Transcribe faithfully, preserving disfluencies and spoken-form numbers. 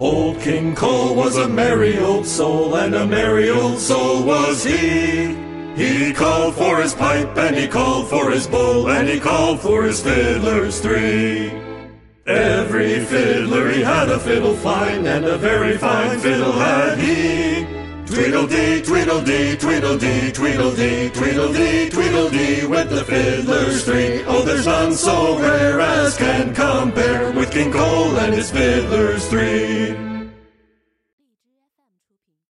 Old King Cole was a merry old soul, and a merry old soul was he. He called for his pipe, and he called for his bowl, and he called for his fiddlers three. Every fiddler he had a fiddle fine, and a very fine fiddle had he. Tweedledee, tweedledee, tweedledee, tweedledee, tweedledee, tweedledee, went the fiddlers three. Oh, there's none so rare as can compare with King Cole and his fiddlers three.